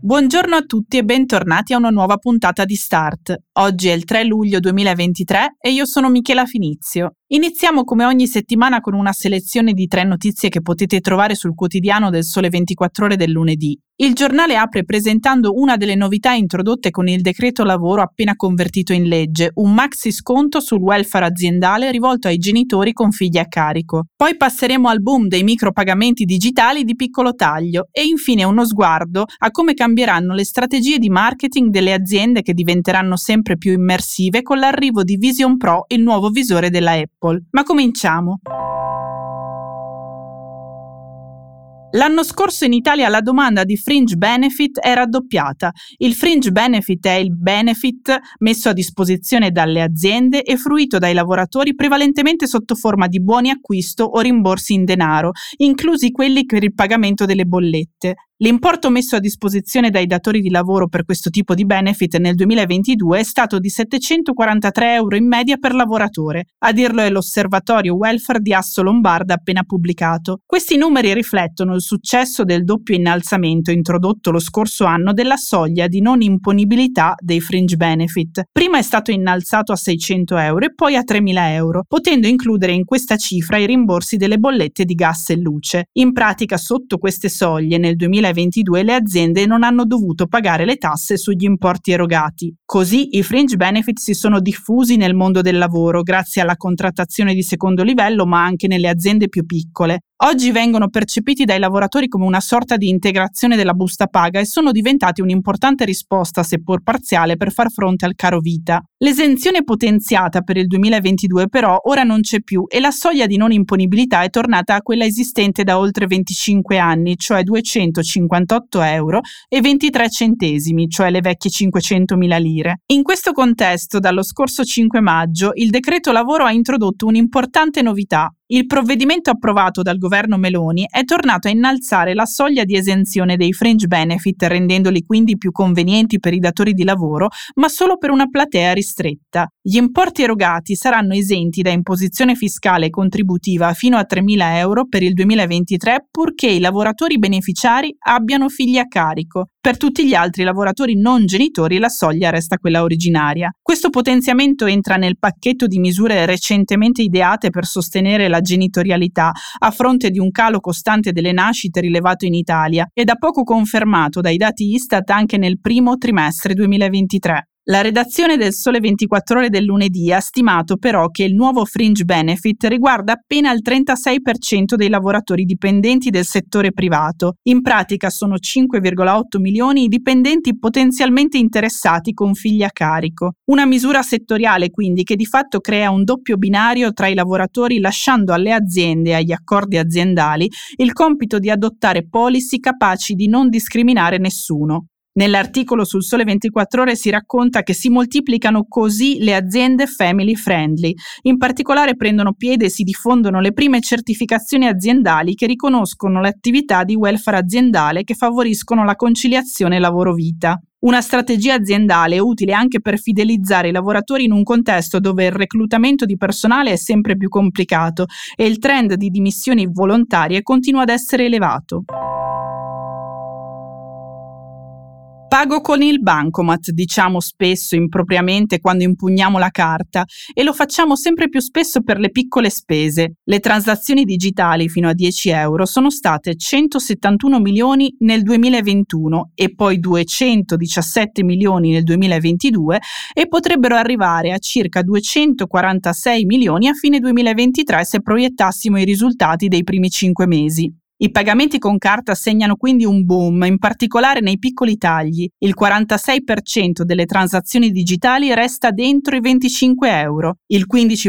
Buongiorno a tutti e bentornati a una nuova puntata di Start. Oggi è il 3 luglio 2023 e io sono Michela Finizio. Iniziamo come ogni settimana con una selezione di 3 notizie che potete trovare sul quotidiano del Sole 24 Ore del lunedì. Il giornale apre presentando una delle novità introdotte con il decreto lavoro appena convertito in legge, un maxi sconto sul welfare aziendale rivolto ai genitori con figli a carico. Poi passeremo al boom dei micropagamenti digitali di piccolo taglio e infine uno sguardo a come cambieranno le strategie di marketing delle aziende che diventeranno sempre più immersive con l'arrivo di Vision Pro, il nuovo visore della Apple. Ma cominciamo! L'anno scorso in Italia la domanda di fringe benefit è raddoppiata. Il fringe benefit è il benefit messo a disposizione dalle aziende e fruito dai lavoratori prevalentemente sotto forma di buoni acquisto o rimborsi in denaro, inclusi quelli per il pagamento delle bollette. L'importo messo a disposizione dai datori di lavoro per questo tipo di benefit nel 2022 è stato di 743 euro in media per lavoratore. A dirlo è l'osservatorio welfare di Assolombarda appena pubblicato. Questi numeri riflettono il successo del doppio innalzamento introdotto lo scorso anno della soglia di non imponibilità dei fringe benefit. Prima è stato innalzato a 600 euro e poi a 3.000 euro, potendo includere in questa cifra i rimborsi delle bollette di gas e luce. In pratica, sotto queste soglie nel 2022 le aziende non hanno dovuto pagare le tasse sugli importi erogati. Così i fringe benefit si sono diffusi nel mondo del lavoro grazie alla contrattazione di secondo livello, ma anche nelle aziende più piccole. Oggi vengono percepiti dai lavoratori come una sorta di integrazione della busta paga e sono diventati un'importante risposta, seppur parziale, per far fronte al caro vita. L'esenzione potenziata per il 2022 però ora non c'è più e la soglia di non imponibilità è tornata a quella esistente da oltre 25 anni, cioè 258 euro e 23 centesimi, cioè le vecchie 500.000 lire. In questo contesto, dallo scorso 5 maggio, il decreto lavoro ha introdotto un'importante novità. Il provvedimento approvato dal governo Meloni è tornato a innalzare la soglia di esenzione dei fringe benefit, rendendoli quindi più convenienti per i datori di lavoro, ma solo per una platea ristretta. Gli importi erogati saranno esenti da imposizione fiscale e contributiva fino a 3.000 euro per il 2023, purché i lavoratori beneficiari abbiano figli a carico. Per tutti gli altri lavoratori non genitori la soglia resta quella originaria. Questo potenziamento entra nel pacchetto di misure recentemente ideate per sostenere la genitorialità a fronte di un calo costante delle nascite rilevato in Italia e da poco confermato dai dati Istat anche nel primo trimestre 2023. La redazione del Sole 24 Ore del lunedì ha stimato però che il nuovo fringe benefit riguarda appena il 36% dei lavoratori dipendenti del settore privato. In pratica sono 5,8 milioni i dipendenti potenzialmente interessati con figli a carico. Una misura settoriale quindi che di fatto crea un doppio binario tra i lavoratori, lasciando alle aziende e agli accordi aziendali il compito di adottare policy capaci di non discriminare nessuno. Nell'articolo sul Sole 24 Ore si racconta che si moltiplicano così le aziende family friendly. In particolare prendono piede e si diffondono le prime certificazioni aziendali che riconoscono l'attività di welfare aziendale che favoriscono la conciliazione lavoro-vita. Una strategia aziendale utile anche per fidelizzare i lavoratori in un contesto dove il reclutamento di personale è sempre più complicato e il trend di dimissioni volontarie continua ad essere elevato. Pago con il bancomat, diciamo spesso impropriamente quando impugniamo la carta, e lo facciamo sempre più spesso per le piccole spese. Le transazioni digitali fino a 10 euro sono state 171 milioni nel 2021 e poi 217 milioni nel 2022 e potrebbero arrivare a circa 246 milioni a fine 2023 se proiettassimo i risultati dei primi 5 mesi. I pagamenti con carta segnano quindi un boom, in particolare nei piccoli tagli. Il 46% delle transazioni digitali resta dentro i 25 euro, il 15%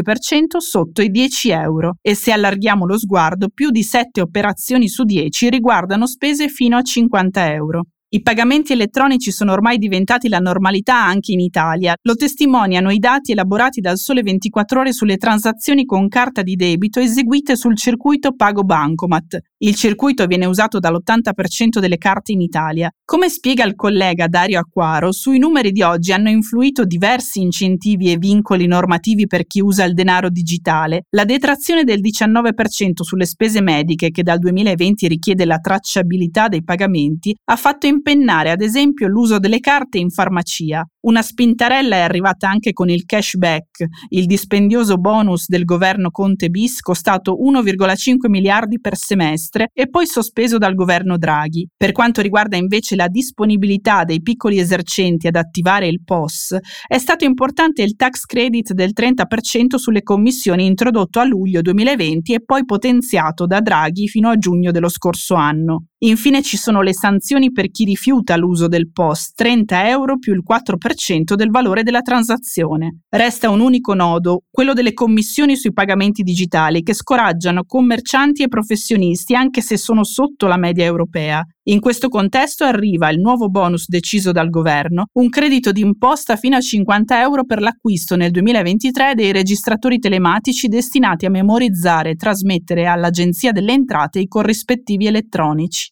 sotto i 10 euro. E se allarghiamo lo sguardo, più di 7 operazioni su 10 riguardano spese fino a 50 euro. I pagamenti elettronici sono ormai diventati la normalità anche in Italia. Lo testimoniano i dati elaborati dal Sole 24 Ore sulle transazioni con carta di debito eseguite sul circuito PagoBancomat. Il circuito viene usato dall'80% delle carte in Italia. Come spiega il collega Dario Acquaro, sui numeri di oggi hanno influito diversi incentivi e vincoli normativi per chi usa il denaro digitale. La detrazione del 19% sulle spese mediche, che dal 2020 richiede la tracciabilità dei pagamenti, ha fatto impennare ad esempio l'uso delle carte in farmacia. Una spintarella è arrivata anche con il cashback, il dispendioso bonus del governo Conte bis costato 1,5 miliardi per semestre e poi sospeso dal governo Draghi. Per quanto riguarda invece la disponibilità dei piccoli esercenti ad attivare il POS, è stato importante il tax credit del 30% sulle commissioni introdotto a luglio 2020 e poi potenziato da Draghi fino a giugno dello scorso anno. Infine ci sono le sanzioni per chi rifiuta l'uso del POS, 30 euro più il 4% del valore della transazione. Resta un unico nodo, quello delle commissioni sui pagamenti digitali, che scoraggiano commercianti e professionisti anche se sono sotto la media europea. In questo contesto arriva il nuovo bonus deciso dal governo, un credito d'imposta fino a 50 euro per l'acquisto nel 2023 dei registratori telematici destinati a memorizzare e trasmettere all'Agenzia delle Entrate i corrispettivi elettronici.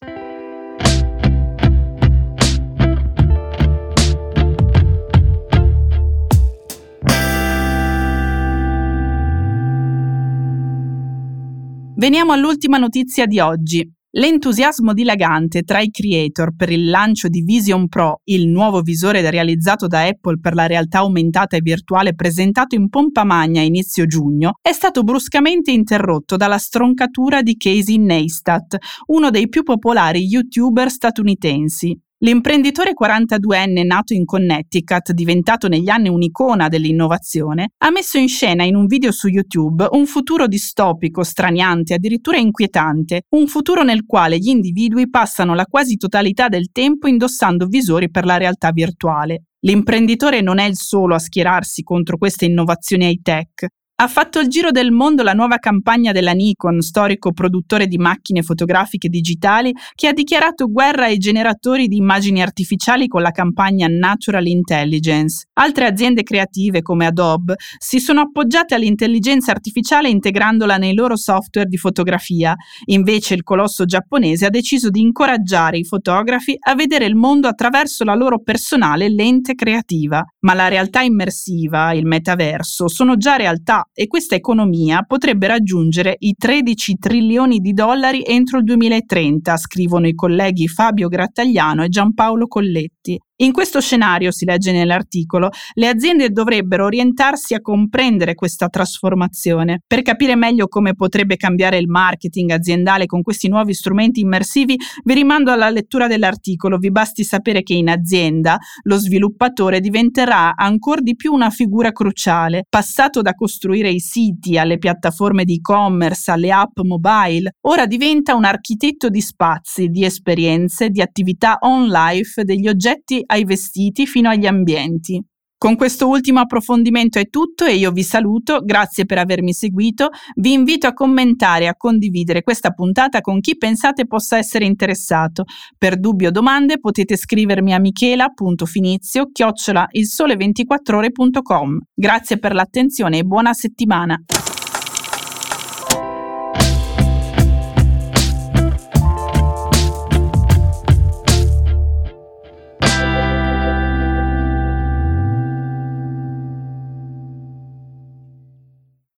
Veniamo all'ultima notizia di oggi. L'entusiasmo dilagante tra i creator per il lancio di Vision Pro, il nuovo visore realizzato da Apple per la realtà aumentata e virtuale presentato in pompa magna a inizio giugno, è stato bruscamente interrotto dalla stroncatura di Casey Neistat, uno dei più popolari YouTuber statunitensi. L'imprenditore 42enne nato in Connecticut, diventato negli anni un'icona dell'innovazione, ha messo in scena in un video su YouTube un futuro distopico, straniante, addirittura inquietante, un futuro nel quale gli individui passano la quasi totalità del tempo indossando visori per la realtà virtuale. L'imprenditore non è il solo a schierarsi contro queste innovazioni high-tech. Ha fatto il giro del mondo la nuova campagna della Nikon, storico produttore di macchine fotografiche digitali, che ha dichiarato guerra ai generatori di immagini artificiali con la campagna Natural Intelligence. Altre aziende creative come Adobe si sono appoggiate all'intelligenza artificiale integrandola nei loro software di fotografia. Invece il colosso giapponese ha deciso di incoraggiare i fotografi a vedere il mondo attraverso la loro personale lente creativa. Ma la realtà immersiva, il metaverso, sono già realtà e questa economia potrebbe raggiungere i $13 trilioni entro il 2030, scrivono i colleghi Fabio Grattagliano e Giampaolo Colletti. In questo scenario, si legge nell'articolo, le aziende dovrebbero orientarsi a comprendere questa trasformazione. Per capire meglio come potrebbe cambiare il marketing aziendale con questi nuovi strumenti immersivi, vi rimando alla lettura dell'articolo. Vi basti sapere che in azienda lo sviluppatore diventerà ancor di più una figura cruciale, passato da costruire i siti alle piattaforme di e-commerce, alle app mobile, ora diventa un architetto di spazi, di esperienze, di attività on-life, degli oggetti ai vestiti fino agli ambienti. Con questo ultimo approfondimento è tutto e io vi saluto, grazie per avermi seguito, vi invito a commentare e a condividere questa puntata con chi pensate possa essere interessato. Per dubbi o domande potete scrivermi a michela.finizio@ilsole24ore.com. Grazie per l'attenzione e buona settimana!